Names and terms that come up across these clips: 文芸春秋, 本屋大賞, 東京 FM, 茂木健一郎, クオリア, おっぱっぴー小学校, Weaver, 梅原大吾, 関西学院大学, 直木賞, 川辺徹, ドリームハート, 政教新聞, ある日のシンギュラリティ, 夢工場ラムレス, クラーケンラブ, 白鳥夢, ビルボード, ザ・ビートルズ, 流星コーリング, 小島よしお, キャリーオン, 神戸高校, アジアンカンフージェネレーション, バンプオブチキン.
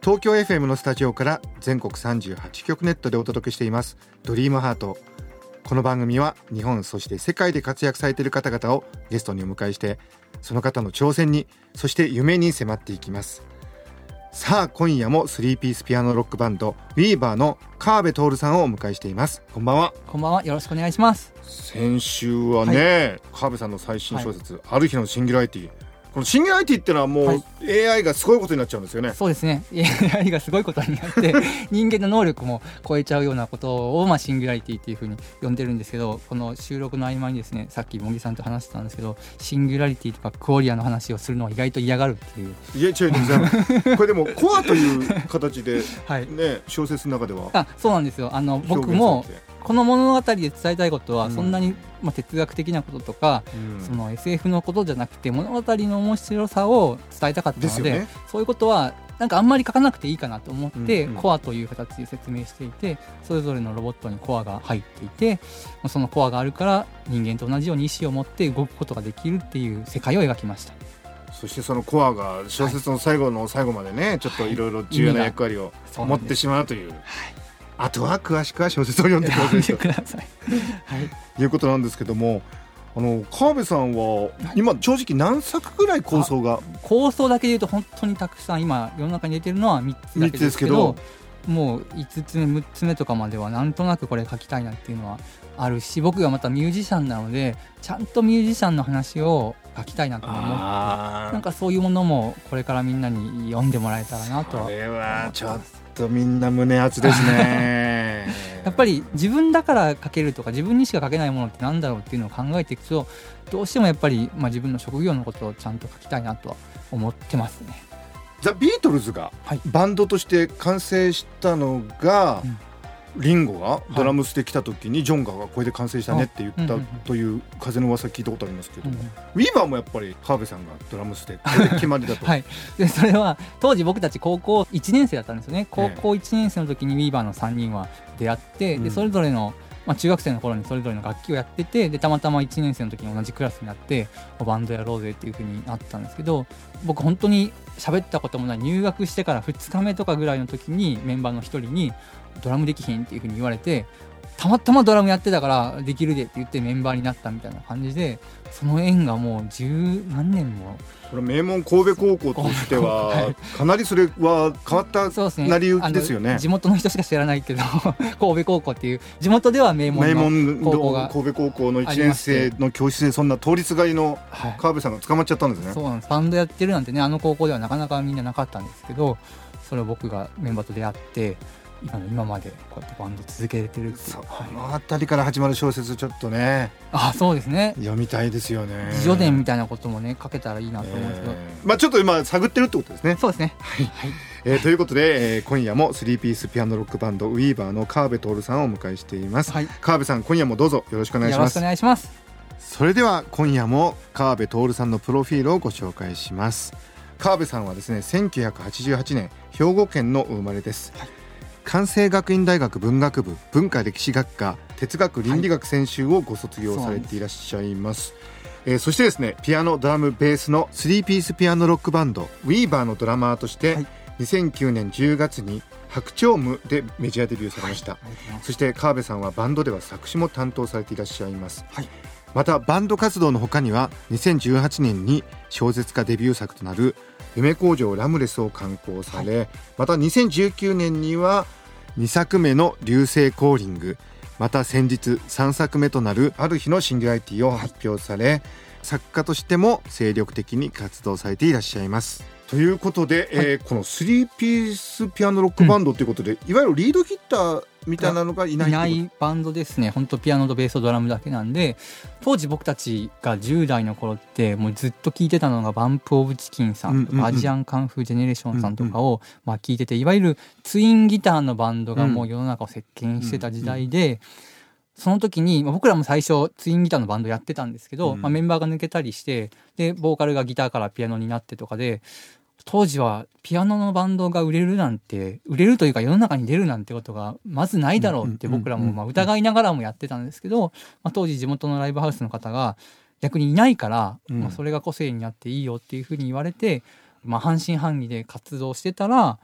東京 FM のスタジオから全国38局ネットでお届けしていますドリームハート。この番組は日本そして世界で活躍されている方々をゲストにお迎えして、その方の挑戦に、そして夢に迫っていきます。さあ今夜も3ピースピアノロックバンド Weaver の川辺徹さんをお迎えしています。こんばんは。こんばんは、よろしくお願いします。先週はね、川辺さんの最新小説、ある日のシンギュラリティ、このシンギュラリティってのはもう、AI がすごいことになっちゃうんですよね。そうですね、AI がすごいことになって人間の能力も超えちゃうようなことを、シンギュラリティっていう風に呼んでるんですけど、この収録の合間にですね、さっき茂木さんと話してたんですけど、シンギュラリティとかクオリアの話をするのは意外と嫌がるっていう。いや違う違うこれでもコアという形で、ね小説の中ではそうなんですよ。僕もこの物語で伝えたいことはそんなに、哲学的なこととか、その SF のことじゃなくて、物語の面白さを伝えたかったの で、そういうことはなんかあんまり書かなくていいかなと思って、コアという形で説明していて、それぞれのロボットにコアが入っていて、そのコアがあるから人間と同じように意思を持って動くことができるっていう世界を描きました。そしてそのコアが小説の最後の最後までね、ちょっといろいろ重要な役割を持ってしまうという、あとは詳しくは小説を読んでくださいということなんですけども、川辺さんは今正直何作ぐらい構想が？構想だけでいうと本当にたくさん、今世の中に出てるのは3つだけですけど、もう5つ目6つ目とかまではなんとなくこれ書きたいなっていうのはあるし、僕がまたミュージシャンなので、ちゃんとミュージシャンの話を書きたいなと思って、なんかそういうものもこれからみんなに読んでもらえたらなとは。それはちょっとみんな胸熱ですねやっぱり自分だから書けるとか、自分にしか書けないものってなんだろうっていうのを考えていくと、どうしてもやっぱり、自分の職業のことをちゃんと書きたいなとは思ってますね。ザ・ビートルズがバンドとして完成したのが、リンゴがドラムスで来た時にジョンがこれで完成したねって言ったという風の噂聞いたことありますけど、ウィーバーもやっぱり川辺さんがドラムスでこれで決まりだとでそれは当時僕たち高校1年生だったんですよね。高校1年生の時にウィーバーの3人は出会って、でそれぞれの中学生の頃にそれぞれの楽器をやってて、でたまたま1年生の時に同じクラスになってバンドやろうぜっていう風になったんですけど、僕本当に喋ったこともない、入学してから2日目とかぐらいの時にメンバーの一人にドラムできひんっていう風に言われて、たまたまドラムやってたからできるでって言ってメンバーになったみたいな感じで、その縁がもう十何年も。これ名門神戸高校としてはかなりそれは変わった成り行きですよ ね。地元の人しか知らないけど神戸高校っていう地元では名門の高校が、神戸高校の1年生の教室でそんな通りすがりの川辺さんが捕まっちゃったんですね。そうなんです。バンドやってるなんてね、あの高校ではなかなかみんななかったんですけど、それを僕がメンバーと出会って、今までこうやってバンド続けてるって。そのあたりから始まる小説、ちょっとね、そうですね、読みたいですよね。自叙伝みたいなこともね、書けたらいいなと思うんですけど、ちょっと今探ってるってことですね。そうですね、ということで、今夜も3ピースピアノロックバンド Weaver の川辺徹さんをお迎えしています。川辺さん、今夜もどうぞよろしくお願いします。よろしくお願いします。それでは今夜も川辺徹さんのプロフィールをご紹介します。川辺さんはですね、1988年兵庫県のお生まれです。関西学院大学文学部文化歴史学科哲学倫理学専修をご卒業されていらっしゃいます。そしてですね、ピアノドラムベースの3ピースピアノロックバンド Weaver のドラマーとして、2009年10月に白鳥夢でメジャーデビューされました。そして川辺さんはバンドでは作詞も担当されていらっしゃいます。またバンド活動の他には、2018年に小説家デビュー作となる夢工場ラムレスを刊行され、また2019年には2作目の流星コーリング、また先日3作目となるある日のシンギュラリティを発表され、作家としても精力的に活動されていらっしゃいます。ということで、この3ピースピアノロックバンドということで、いわゆるリードギターみたいなのがいない、いないバンドですね。本当ピアノとベースとドラムだけなんで、当時僕たちが10代の頃ってもうずっと聴いてたのがバンプオブチキンさんとか、うんうんうん、アジアンカンフージェネレーションさんとかをまあ聴いてて、いわゆるツインギターのバンドがもう世の中を席巻してた時代で、うんうんうん、その時に僕らも最初ツインギターのバンドやってたんですけど、うんまあ、メンバーが抜けたりしてでボーカルがギターからピアノになってとかで、当時はピアノのバンドが売れるなんて、売れるというか世の中に出るなんてことがまずないだろうって僕らもまあ疑いながらもやってたんですけど、まあ、当時地元のライブハウスの方が逆にいないから、まあ、それが個性になっていいよっていうふうに言われて、まあ、半信半疑で活動してたら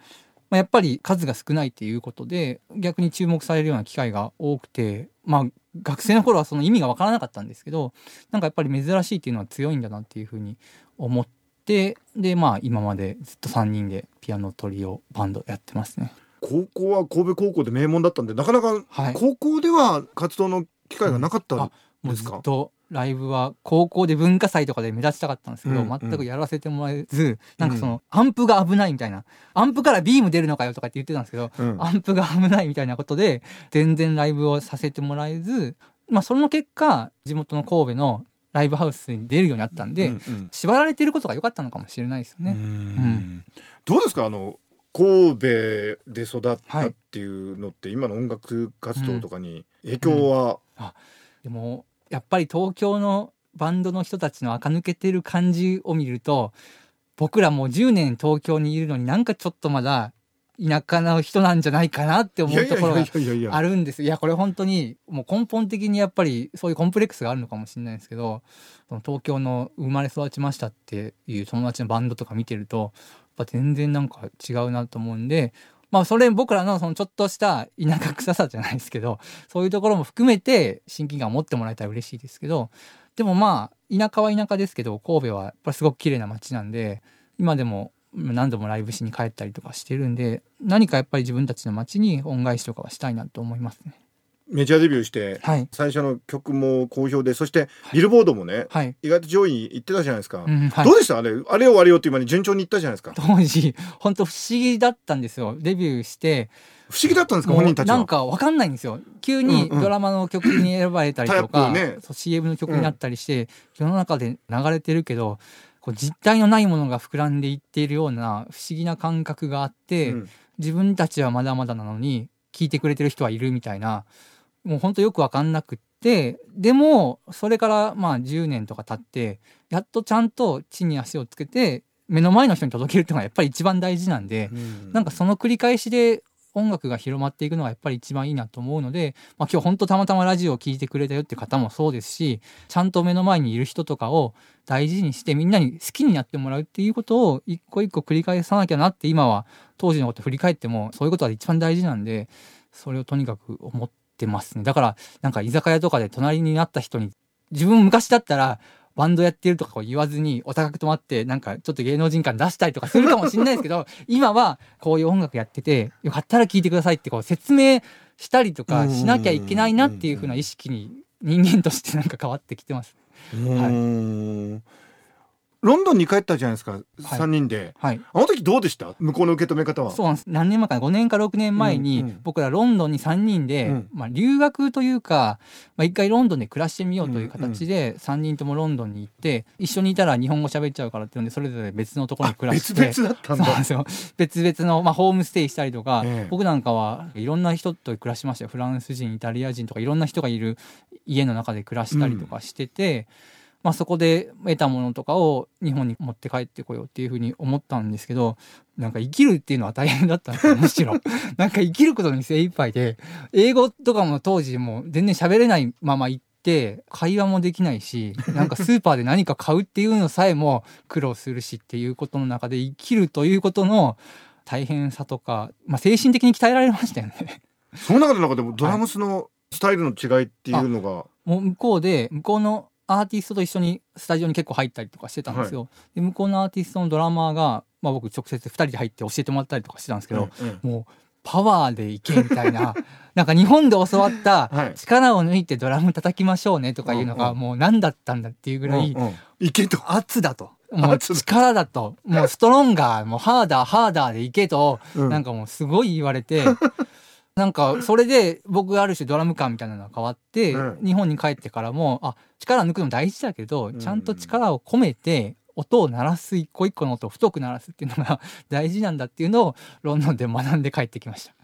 やっぱり数が少ないっていうことで逆に注目されるような機会が多くて、まあ学生の頃はその意味が分からなかったんですけど、なんかやっぱり珍しいっていうのは強いんだなっていうふうに思って、でまあ今までずっと3人でピアノトリオバンドやってますね。高校は神戸高校で名門だったんで、なかなか高校では活動の機会がなかったんですか、はい、もうずっとライブは高校で文化祭とかで目立ちたかったんですけど、うんうん、全くやらせてもらえず、なんかそのアンプが危ないみたいな、アンプからビーム出るのかよとかって言ってたんですけど、うん、アンプが危ないみたいなことで全然ライブをさせてもらえず、まあその結果地元の神戸のライブハウスに出るようになったんで、うんうん、縛られてることが良かったのかもしれないですよね。うん、うん、どうですか、あの神戸で育ったっていうのって、はい、今の音楽活動とかに影響は、うんうん、でもやっぱり東京のバンドの人たちの垢抜けてる感じを見ると、僕らもう10年東京にいるのになんかちょっとまだ田舎の人なんじゃないかなって思うところがあるんです。いやこれ本当にもう根本的にやっぱりそういうコンプレックスがあるのかもしれないですけど、東京の生まれ育ちましたっていう友達のバンドとか見てるとやっぱ全然なんか違うなと思うんで、まあ、それ僕らのそのちょっとした田舎臭さじゃないですけど、そういうところも含めて親近感を持ってもらえたら嬉しいですけど、でもまあ田舎は田舎ですけど、神戸はやっぱりすごく綺麗な街なんで、今でも何度もライブしに帰ったりとかしてるんで、何かやっぱり自分たちの街に恩返しとかはしたいなと思いますね。メジャーデビューして最初の曲も好評で、はい、そしてビルボードもね、はい、意外と上位いってたじゃないですか、うんはい、どうでしたあれをって今に順調にいったじゃないですか。当時本当不思議だったんですよ。デビューして不思議だったんですか、本人たちはなんか分かんないんですよ。急にドラマの曲に選ばれたりとか、うんうんね、CM の曲になったりして、うん、世の中で流れてるけどこう実体のないものが膨らんでいっているような不思議な感覚があって、うん、自分たちはまだまだなのに聞いてくれてる人はいるみたいな、もう本当よく分かんなくって、でもそれからまあ10年とか経ってやっとちゃんと地に足をつけて目の前の人に届けるっていうのがやっぱり一番大事なんで、うん、なんかその繰り返しで音楽が広まっていくのがやっぱり一番いいなと思うので、まあ、今日本当たまたまラジオを聞いてくれたよって方もそうですし、ちゃんと目の前にいる人とかを大事にしてみんなに好きになってもらうっていうことを一個一個繰り返さなきゃなって、今は当時のこと振り返ってもそういうことが一番大事なんで、それをとにかく思ってますね。だからなんか居酒屋とかで隣になった人に自分昔だったらバンドやってるとか言わずにお高く泊まってなんかちょっと芸能人感出したりとかするかもしれないですけど今はこういう音楽やっててよかったら聴いてくださいってこう説明したりとかしなきゃいけないなっていう風な意識に人間としてなんか変わってきてます、はい、ロンドンに帰ったじゃないですか、3人で、はいはい、あの時どうでした、向こうの受け止め方は。そうなんです。何年前かな、5年か6年前に、うんうん、僕らロンドンに3人で、うんまあ、留学というか、まあ、一回ロンドンで暮らしてみようという形で3人ともロンドンに行って、うんうん、一緒にいたら日本語喋っちゃうからっていうのでそれぞれ別のところに暮らして、別々だったんだ。そうなんですよ、別々の、まあ、ホームステイしたりとか、僕なんかはいろんな人と暮らしましたよ。フランス人イタリア人とかいろんな人がいる家の中で暮らしたりとかしてて、うんまあ、そこで得たものとかを日本に持って帰ってこようっていうふうに思ったんですけど、なんか生きるっていうのは大変だったんですよ、むしろなんか生きることに精一杯で、英語とかも当時もう全然喋れないまま行って会話もできないし、なんかスーパーで何か買うっていうのさえも苦労するしっていうことの中で、生きるということの大変さとか、まあ、精神的に鍛えられましたよねその中でなんかでもドラムスのスタイルの違いっていうのが、はい、もう向こうのアーティストと一緒にスタジオに結構入ったりとかしてたんですよ、はい、で向こうのアーティストのドラマーが、まあ、僕直接2人で入って教えてもらったりとかしてたんですけど、うんうん、もうパワーでいけみたいななんか日本で教わった力を抜いてドラム叩きましょうねとかいうのがもう何だったんだっていうぐらい、うんうん、いけと圧だと、もう力だと、もうストロンガー、もうハーダーでいけと、うん、なんかもうすごい言われてなんかそれで僕ある種ドラム感みたいなのが変わって、うん、日本に帰ってからもあ力抜くの大事だけどちゃんと力を込めて音を鳴らす一個一個の音を太く鳴らすっていうのが大事なんだっていうのをロンドンで学んで帰ってきました。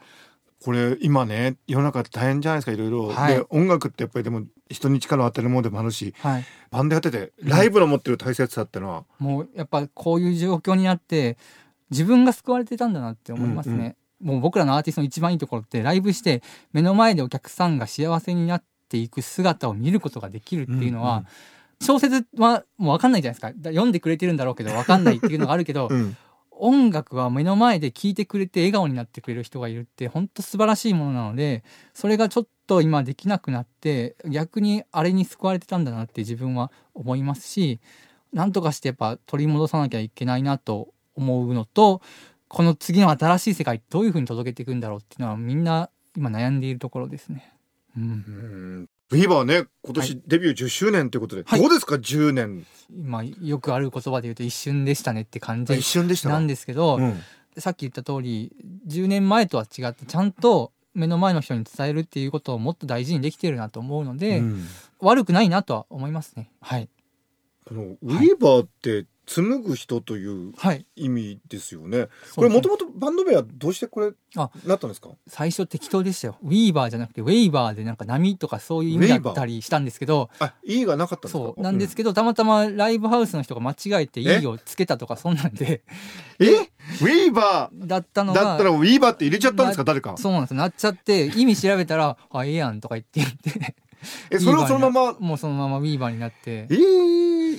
これ今ね世の中大変じゃないですかいろいろ、はい、で音楽ってやっぱりでも人に力を与えるものでもあるし、はい、バンドやっててライブの持ってる大切さってのは、うん、もうやっぱこういう状況になって自分が救われてたんだなって思いますね、うんうん、もう僕らのアーティストの一番いいところってライブして目の前でお客さんが幸せになっていく姿を見ることができるっていうのは、うんうん、小説はもう分かんないじゃないですか読んでくれてるんだろうけど分かんないっていうのがあるけど、うん、音楽は目の前で聴いてくれて笑顔になってくれる人がいるって本当素晴らしいものなのでそれがちょっと今できなくなって逆にあれに救われてたんだなって自分は思いますしなんとかしてやっぱ取り戻さなきゃいけないなと思うのとこの次の新しい世界どういう風に届けていくんだろうっていうのはみんな今悩んでいるところですね、うん、Weaverはね今年デビュー10周年ということで、はい、どうですか10年今よくある言葉で言うと一瞬でしたねって感じなんですけど、うん、さっき言った通り10年前とは違ってちゃんと目の前の人に伝えるっていうことをもっと大事にできてるなと思うので、うん、悪くないなとは思いますね、はい、このWeaverって紡ぐ人という意味ですよね、はい、これもともとバンド名はどうしてこれなったんですか？最初適当でしたよ。ウィーバーじゃなくてウェイバーでなんか波とかそういう意味だったりしたんですけどあ、E がなかったんですか？そうなんですけど、うん、たまたまライブハウスの人が間違えて E をつけたとかそんなんでウィーバーだったのがだったらウィーバーって入れちゃったんですか誰か？そうなんですなっちゃって意味調べたらあ、ええやんとか言ってそれをそのままもうそのままウィーバーになって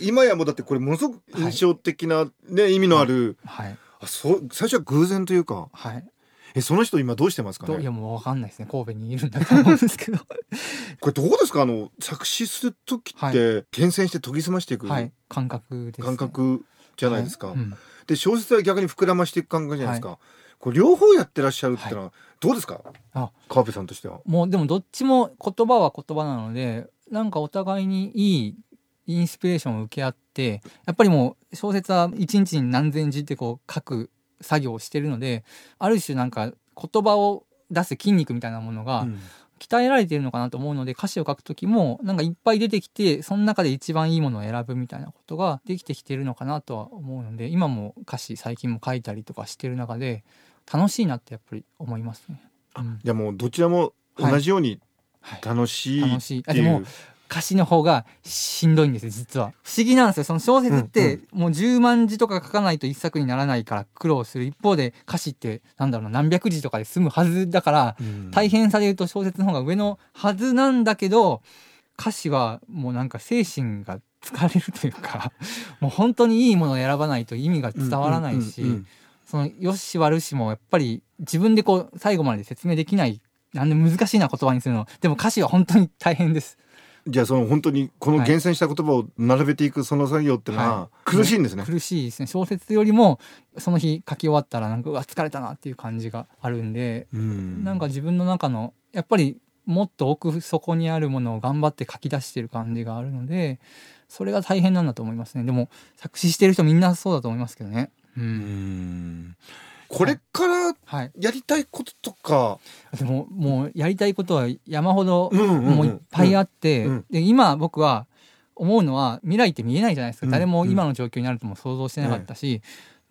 今やもだってこれものすごく印象的な、ねはい、意味のある、はいはい、あそう最初は偶然というか、はい、その人今どうしてますかね？いやもう分かんないですね神戸にいるんだと思うんですけどこれどうですか作詞する時って厳選して研ぎ澄ましていく、はい、感覚ですね感覚じゃないですか、はいうん、で小説は逆に膨らましていく感覚じゃないですか、はい、これ両方やってらっしゃるってのは、はい、どうですか川辺さんとしては？もうでもどっちも言葉は言葉なのでなんかお互いにいいインスピレーションを受け合ってやっぱりもう小説は一日に何千字ってこう書く作業をしてるのである種なんか言葉を出す筋肉みたいなものが鍛えられているのかなと思うので、うん、歌詞を書く時もなんかいっぱい出てきてその中で一番いいものを選ぶみたいなことができてきてるのかなとは思うので今も歌詞最近も書いたりとかしてる中で楽しいなってやっぱり思いますね、うん、じゃあもうどちらも同じように楽しい、はいはい、楽しいっていう歌詞の方がしんどいんですよ実は不思議なんですよその小説ってもう10万字とか書かないと一作にならないから苦労する一方で歌詞ってなんだろう何百字とかで済むはずだから大変さで言うと小説の方が上のはずなんだけど歌詞はもうなんか精神が疲れるというかもう本当にいいものを選ばないと意味が伝わらないしその良し悪しもやっぱり自分でこう最後まで説明できないなんで難しいな言葉にするのでも歌詞は本当に大変です。じゃあその本当にこの厳選した言葉を並べていくその作業ってのは苦しいんですね、はい、苦しいですね小説よりもその日書き終わったらなんかうわ疲れたなっていう感じがあるんでうんなんか自分の中のやっぱりもっと奥底にあるものを頑張って書き出してる感じがあるのでそれが大変なんだと思いますねでも作詞してる人みんなそうだと思いますけどねうんこれからやりたいこととか、はい、でももうやりたいことは山ほどもういっぱいあって、うんうんうん、で今僕は思うのは未来って見えないじゃないですか、うんうん、誰も今の状況になるとも想像してなかったし、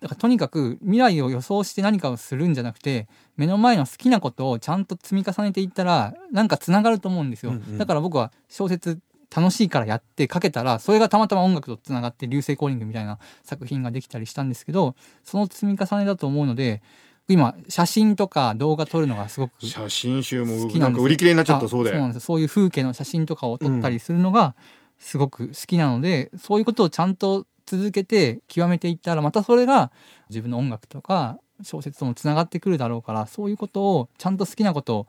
だからとにかく未来を予想して何かをするんじゃなくて目の前の好きなことをちゃんと積み重ねていったらなんかつながると思うんですよ、うんうん、だから僕は小説楽しいからやって書けたらそれがたまたま音楽とつながって流星コーリングみたいな作品ができたりしたんですけどその積み重ねだと思うので今写真とか動画撮るのがすごく好きなんです。写真集もなんか売り切れになっちゃったそうで、そうなんです。そういう風景の写真とかを撮ったりするのがすごく好きなので、うん、そういうことをちゃんと続けて極めていったらまたそれが自分の音楽とか小説ともつながってくるだろうからそういうことをちゃんと好きなこと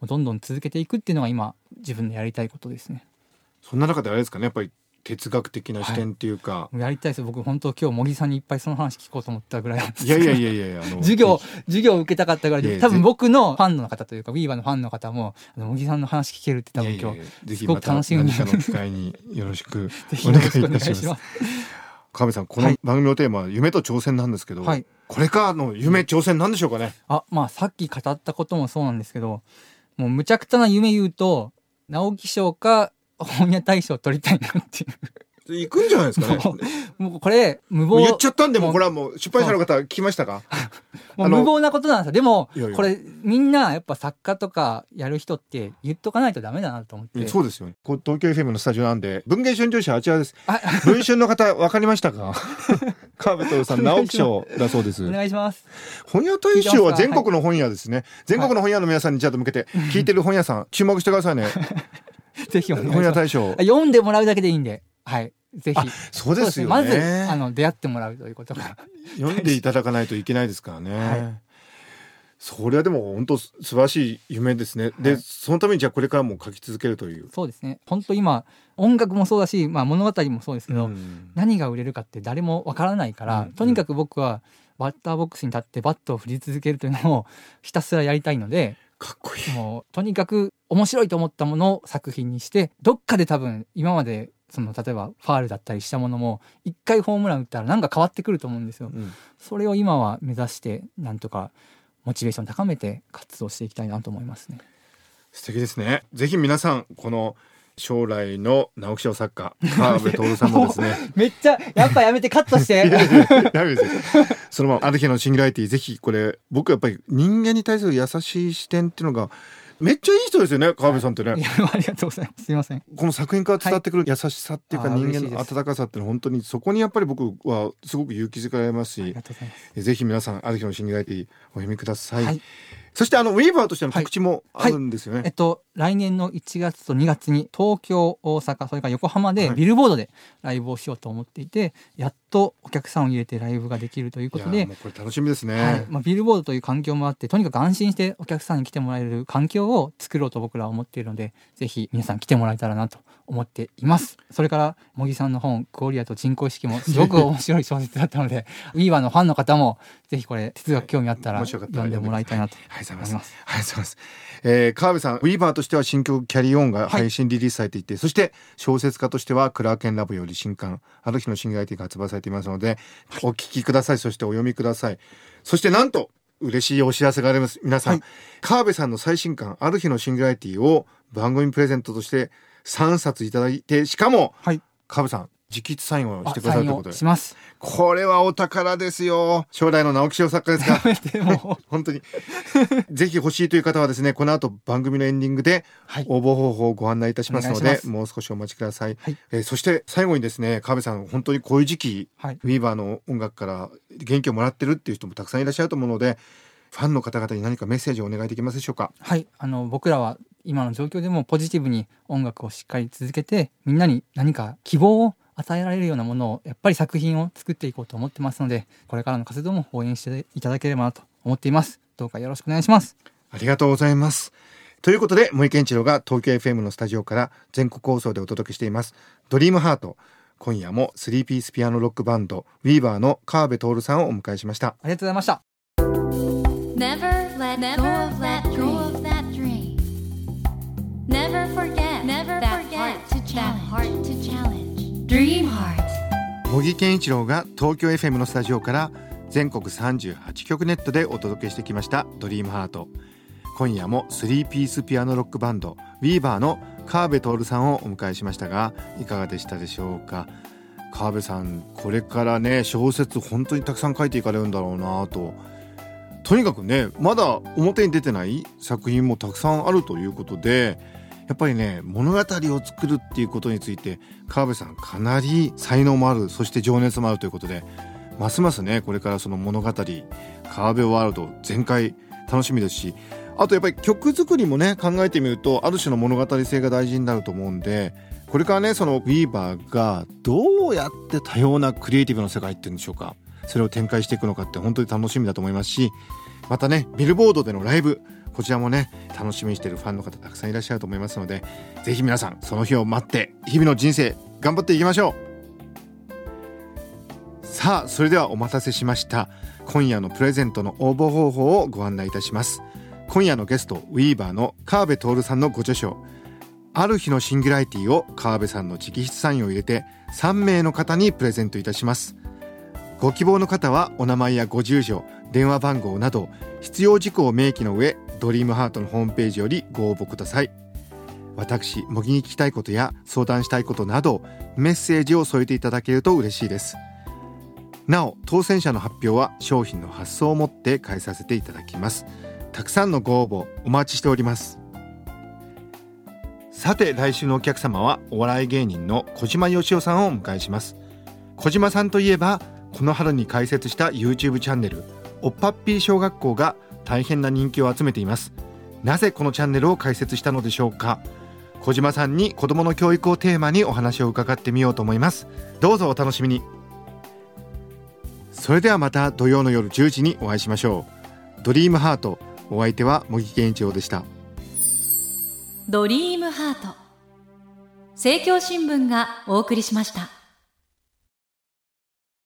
をどんどん続けていくっていうのが今自分のやりたいことですね。そんな中であれですかねやっぱり哲学的な視点っていうか、はい、やりたいです。僕本当今日茂木さんにいっぱいその話聞こうと思ったぐらいなんですけどいや授業を受けたかったぐらいで多分僕のファンの方というか Weaver のファンの方も茂木さんの話聞けるって多分今日すごく楽しみに何かの機会によろしくお願いいたします川辺さん、この番組のテーマは夢と挑戦なんですけど、はい、これからの夢挑戦なんでしょうかね。あ、まあ、さっき語ったこともそうなんですけど、もうむちゃくちゃな夢言うと直木賞か本屋大賞取りたいなっていう行くんじゃないですかね。もうこれ無謀言っちゃったんで、もうこれはもう出版社の方聞きましたか。もう無謀なことなんですよ。でもいやいやこれみんなやっぱ作家とかやる人って言っとかないとダメだなと思って。そうですよね。こう東京 FM のスタジオなんで文芸春秋社あちらです。文春の方分かりましたか。川辺徹さん直木賞だそうです。お願いします。本屋大賞は全国の本屋ですね、はい、全国の本屋の皆さんにちゃんと向けて聞いてる本屋さん注目してくださいね。ぜひ本屋大賞読んでもらうだけでいいんで、はい、ぜひ。そうですよね。まず出会ってもらうということが読んでいただかないといけないですからね。、はい、それはでも本当素晴らしい夢ですね、はい、でそのためにじゃあこれからも書き続けるという。そうですね。本当今音楽もそうだし、まあ、物語もそうですけど、うん、何が売れるかって誰もわからないから、うん、とにかく僕はバッターボックスに立ってバットを振り続けるというのをひたすらやりたいので、かっこいい。もうとにかく面白いと思ったものを作品にして、どっかで多分今までその例えばファールだったりしたものも一回ホームラン打ったらなんか変わってくると思うんですよ、うん、それを今は目指してなんとかモチベーション高めて活動していきたいなと思いますね。素敵ですね。ぜひ皆さんこの将来の直木賞作家川辺徹さんもですねめっちゃやっぱやめてカットしてやめてそのままある日のシンギュラリティ、ぜひこれ僕やっぱり人間に対する優しい視点っていうのがめっちゃいい人ですよね、川辺さんってね。いやありがとうございます。すいません。この作品から伝わってくる優しさっていうか、はい、人間の温かさっていうのは本当にそこにやっぱり僕はすごく勇気づけられますし、ぜひ皆さんある日のシンギュラリティお読みください、はい、そしてWeaverとしての告知もあるんですよね、はいはい、来年の1月と2月に東京、大阪、それから横浜でビルボードでライブをしようと思っていて、はい、やっとお客さんを入れてライブができるということで、いやもうこれ楽しみですね、はい、まあ、ビルボードという環境もあってとにかく安心してお客さんに来てもらえる環境を作ろうと僕らは思っているので、ぜひ皆さん来てもらえたらなと思っています。それから茂木さんの本クオリアと人工意識もすごく面白い小説だったのでWeaverのファンの方もぜひこれ哲学興味あったら読んでもらいたいなと思います。川辺さんWeaverとしては新曲キャリーオンが配信リリースされていて、はい、そして小説家としてはクラーケンラブより新刊ある日のシンギュラリティが発売されていますので、はい、お聞きください。そしてお読みください。そしてなんと嬉しいお知らせがあります。皆さん、はい、川辺さんの最新刊ある日のシンギュラリティを番組プレゼントとして3冊いただいて、しかも、はい、川辺さん直筆サインをしてくださるということで、します。これはお宝ですよ。将来の直木賞作家ですから本当にぜひ欲しいという方はですね、この後番組のエンディングで応募方法をご案内いたしますので、もう少しお待ちください、はい、そして最後にですね、川辺さん本当にこういう時期、はい、Weaverの音楽から元気をもらってるっていう人もたくさんいらっしゃると思うので、ファンの方々に何かメッセージをお願いできますでしょうか。はい、僕らは今の状況でもポジティブに音楽をしっかり続けて、みんなに何か希望を与えられるようなものをやっぱり作品を作っていこうと思ってますので、これからの活動も応援していただければなと思っています。どうかよろしくお願いします。ありがとうございます。ということで森健一郎が東京 FM のスタジオから全国放送でお届けしていますドリームハート、今夜も3ピースピアノロックバンド Weaver の川辺徹さんをお迎えしました。ありがとうございました。 Never let go of that dream. Never forget that heart to challenge.茂木健一郎が東京 FM のスタジオから全国38局ネットでお届けしてきましたドリームハート、今夜も3ピースピアノロックバンド Weaver の川辺徹さんをお迎えしましたが、いかがでしたでしょうか。川辺さんこれからね、小説本当にたくさん書いていかれるんだろうなと、とにかくねまだ表に出てない作品もたくさんあるということで、やっぱりね物語を作るっていうことについて川辺さんかなり才能もある、そして情熱もあるということで、ますますねこれからその物語川辺ワールド全開楽しみですし、あとやっぱり曲作りもね考えてみるとある種の物語性が大事になると思うんで、これからねそのWeaverがどうやって多様なクリエイティブの世界っていうんでしょうか、それを展開していくのかって本当に楽しみだと思いますし、またねビルボードでのライブ、こちらもね楽しみにしているファンの方たくさんいらっしゃると思いますので、ぜひ皆さんその日を待って日々の人生頑張っていきましょう。さあそれではお待たせしました、今夜のプレゼントの応募方法をご案内いたします。今夜のゲストWeaverの川辺徹さんのご著書ある日のシンギュラリティを川辺さんの直筆サインを入れて3名の方にプレゼントいたします。ご希望の方はお名前やご住所、電話番号など必要事項を明記の上、ドリームハートのホームページよりご応募ください。私茂木に聞きたいことや相談したいことなどメッセージを添えていただけると嬉しいです。なお当選者の発表は商品の発送をもって返させていただきます。たくさんのご応募お待ちしております。さて来週のお客様はお笑い芸人の小島よしおさんをお迎えします。小島さんといえばこの春に開設した YouTube チャンネルおっぱっぴー小学校が大変な人気を集めています。なぜこのチャンネルを開設したのでしょうか。小島さんに子どもの教育をテーマにお話を伺ってみようと思います。どうぞお楽しみに。それではまた土曜の夜10時にお会いしましょう。ドリームハート、お相手は茂木健一郎でした。ドリームハート、政教新聞がお送りしました。